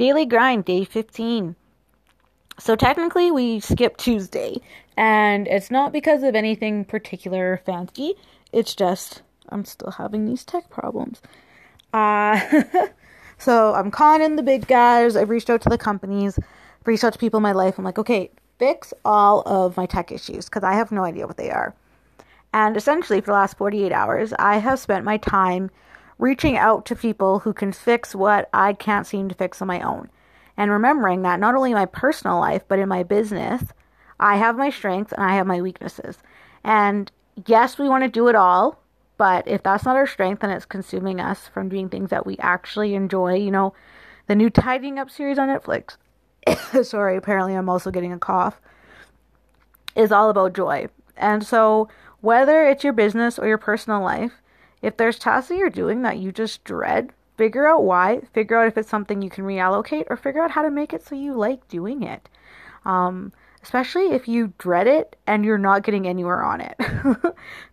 Daily Grind, day 15. So technically we skipped Tuesday, and it's not because of anything particular or fancy. It's just I'm still having these tech problems. So I'm calling in the big guys. I've reached out to the companies, reached out to people in my life. I'm like, okay, fix all of my tech issues because I have no idea what they are. And essentially for the last 48 hours, I have spent my time reaching out to people who can fix what I can't seem to fix on my own. And remembering that not only in my personal life, but in my business, I have my strengths and I have my weaknesses. And yes, we want to do it all. But if that's not our strength, then it's consuming us from doing things that we actually enjoy. You know, the new Tidying Up series on Netflix. Sorry, apparently I'm also getting a cough. Is all about joy. And so whether it's your business or your personal life, if there's tasks that you're doing that you just dread, figure out why. Figure out if it's something you can reallocate or figure out how to make it so you like doing it. Especially if you dread it and you're not getting anywhere on it.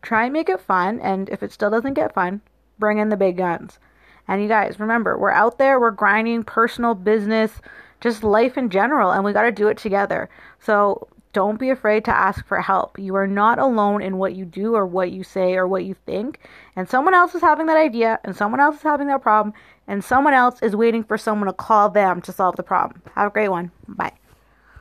Try and make it fun. And if it still doesn't get fun, bring in the big guns. And you guys, remember, we're out there. We're grinding personal, business, just life in general. And we got to do it together. So don't be afraid to ask for help. You are not alone in what you do or what you say or what you think. And someone else is having that idea. And someone else is having that problem. And someone else is waiting for someone to call them to solve the problem. Have a great one. Bye.